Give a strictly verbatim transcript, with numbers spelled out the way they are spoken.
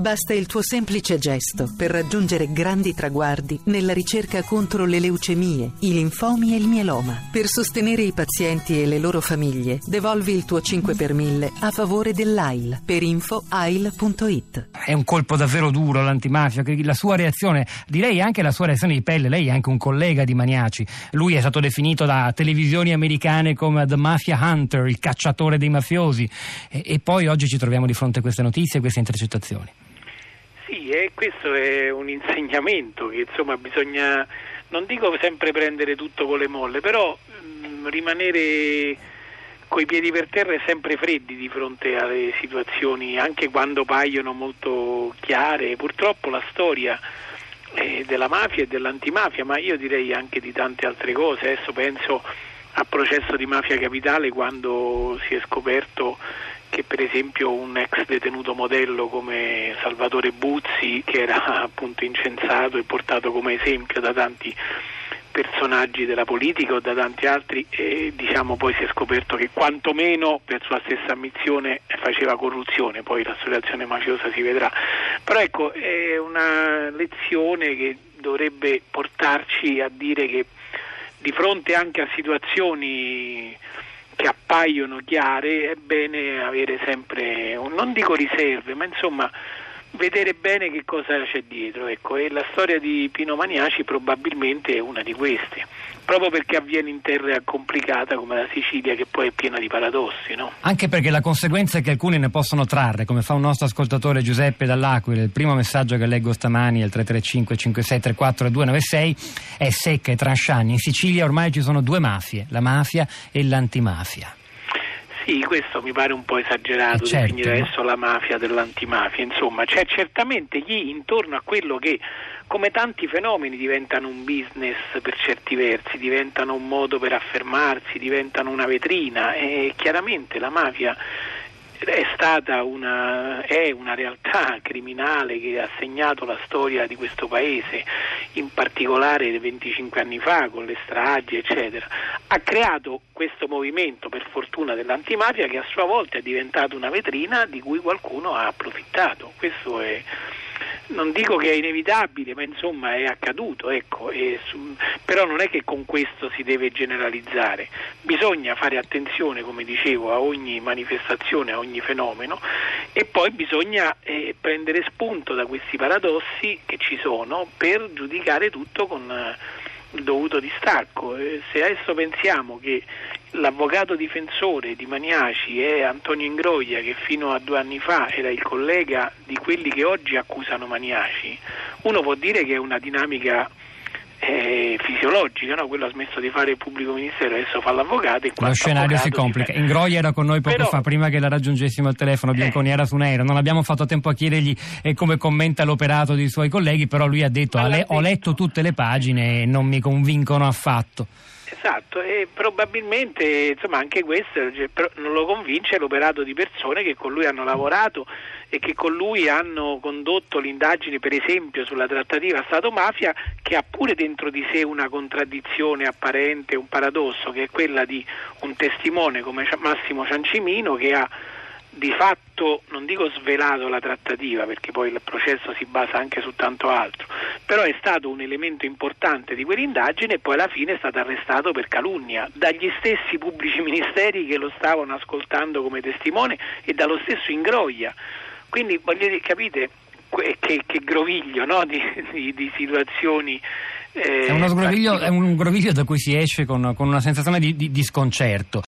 Basta il tuo semplice gesto per raggiungere grandi traguardi nella ricerca contro le leucemie, i linfomi e il mieloma. Per sostenere i pazienti e le loro famiglie, devolvi il tuo cinque per mille a favore dell'A I L. Per info A I L punto it. È un colpo davvero duro l'antimafia, la sua reazione, direi anche la sua reazione di pelle. Lei è anche un collega di Maniaci. Lui è stato definito da televisioni americane come The Mafia Hunter, il cacciatore dei mafiosi. E, e poi oggi ci troviamo di fronte a queste notizie, a queste intercettazioni. Sì, e questo è un insegnamento che insomma bisogna, non dico sempre prendere tutto con le molle, però mh, rimanere coi piedi per terra e sempre freddi di fronte alle situazioni, anche quando paiono molto chiare. Purtroppo la storia eh, della mafia e dell'antimafia, ma io direi anche di tante altre cose, adesso penso al processo di Mafia Capitale, quando si è scoperto che per esempio un ex detenuto modello come Salvatore Buzzi, che era appunto incensato e portato come esempio da tanti personaggi della politica o da tanti altri, e diciamo poi si è scoperto che quantomeno per sua stessa ammissione faceva corruzione, poi l'associazione mafiosa si vedrà. Però ecco, è una lezione che dovrebbe portarci a dire che di fronte anche a situazioni che appaiono chiare è bene avere sempre, non dico riserve, ma insomma vedere bene che cosa c'è dietro, ecco. E la storia di Pino Maniaci probabilmente è una di queste, proprio perché avviene in terra complicata come la Sicilia, che poi è piena di paradossi, no? Anche perché la conseguenza è che alcuni ne possono trarre, come fa un nostro ascoltatore Giuseppe Dall'Aquila. Il primo messaggio che leggo stamani al tre tre cinque cinque sei tre quattro due nove sei è secca e trasciani: in Sicilia ormai ci sono due mafie, la mafia e l'antimafia. Sì, questo mi pare un po' esagerato, certo, definire adesso la mafia dell'antimafia. Insomma, c'è certamente chi intorno a quello che, come tanti fenomeni, diventano un business per certi versi, diventano un modo per affermarsi, diventano una vetrina, e chiaramente la mafia è stata una è una realtà criminale che ha segnato la storia di questo paese, in particolare venticinque anni fa con le stragi eccetera. Ha creato questo movimento, per fortuna, dell'antimafia, che a sua volta è diventato una vetrina di cui qualcuno ha approfittato. Questo è, non dico che è inevitabile, ma insomma è accaduto, ecco. E su, però non è che con questo si deve generalizzare, bisogna fare attenzione, come dicevo, a ogni manifestazione, a ogni fenomeno, e poi bisogna eh, prendere spunto da questi paradossi che ci sono per giudicare tutto con eh, il dovuto distacco. Eh, se adesso pensiamo che l'avvocato difensore di Maniaci è Antonio Ingroia, che fino a due anni fa era il collega di quelli che oggi accusano Maniaci, uno può dire che è una dinamica eh, fisiologica, no? Quello ha smesso di fare il pubblico ministero, adesso fa l'avvocato e lo scenario si complica. Si Ingroia era con noi poco Però... fa, prima che la raggiungessimo al telefono. Bianconi eh. era su un aereo, non abbiamo fatto tempo a chiedergli eh, come commenta l'operato dei suoi colleghi, però lui ha detto, ha le... detto. ho letto tutte le pagine e non mi convincono affatto. Esatto, e probabilmente insomma anche questo non lo convince l'operato di persone che con lui hanno lavorato e che con lui hanno condotto l'indagine, per esempio, sulla trattativa Stato-mafia, che ha pure dentro di sé una contraddizione apparente, un paradosso, che è quella di un testimone come Massimo Ciancimino, che ha di fatto, non dico svelato la trattativa, perché poi il processo si basa anche su tanto altro, però è stato un elemento importante di quell'indagine, e poi alla fine è stato arrestato per calunnia dagli stessi pubblici ministeri che lo stavano ascoltando come testimone e dallo stesso Ingroia. Quindi voglio dire, capite che, che groviglio, no? di, di, di situazioni. Eh, è, uno sgroviglio, è un groviglio da cui si esce con, con una sensazione di, di, di sconcerto.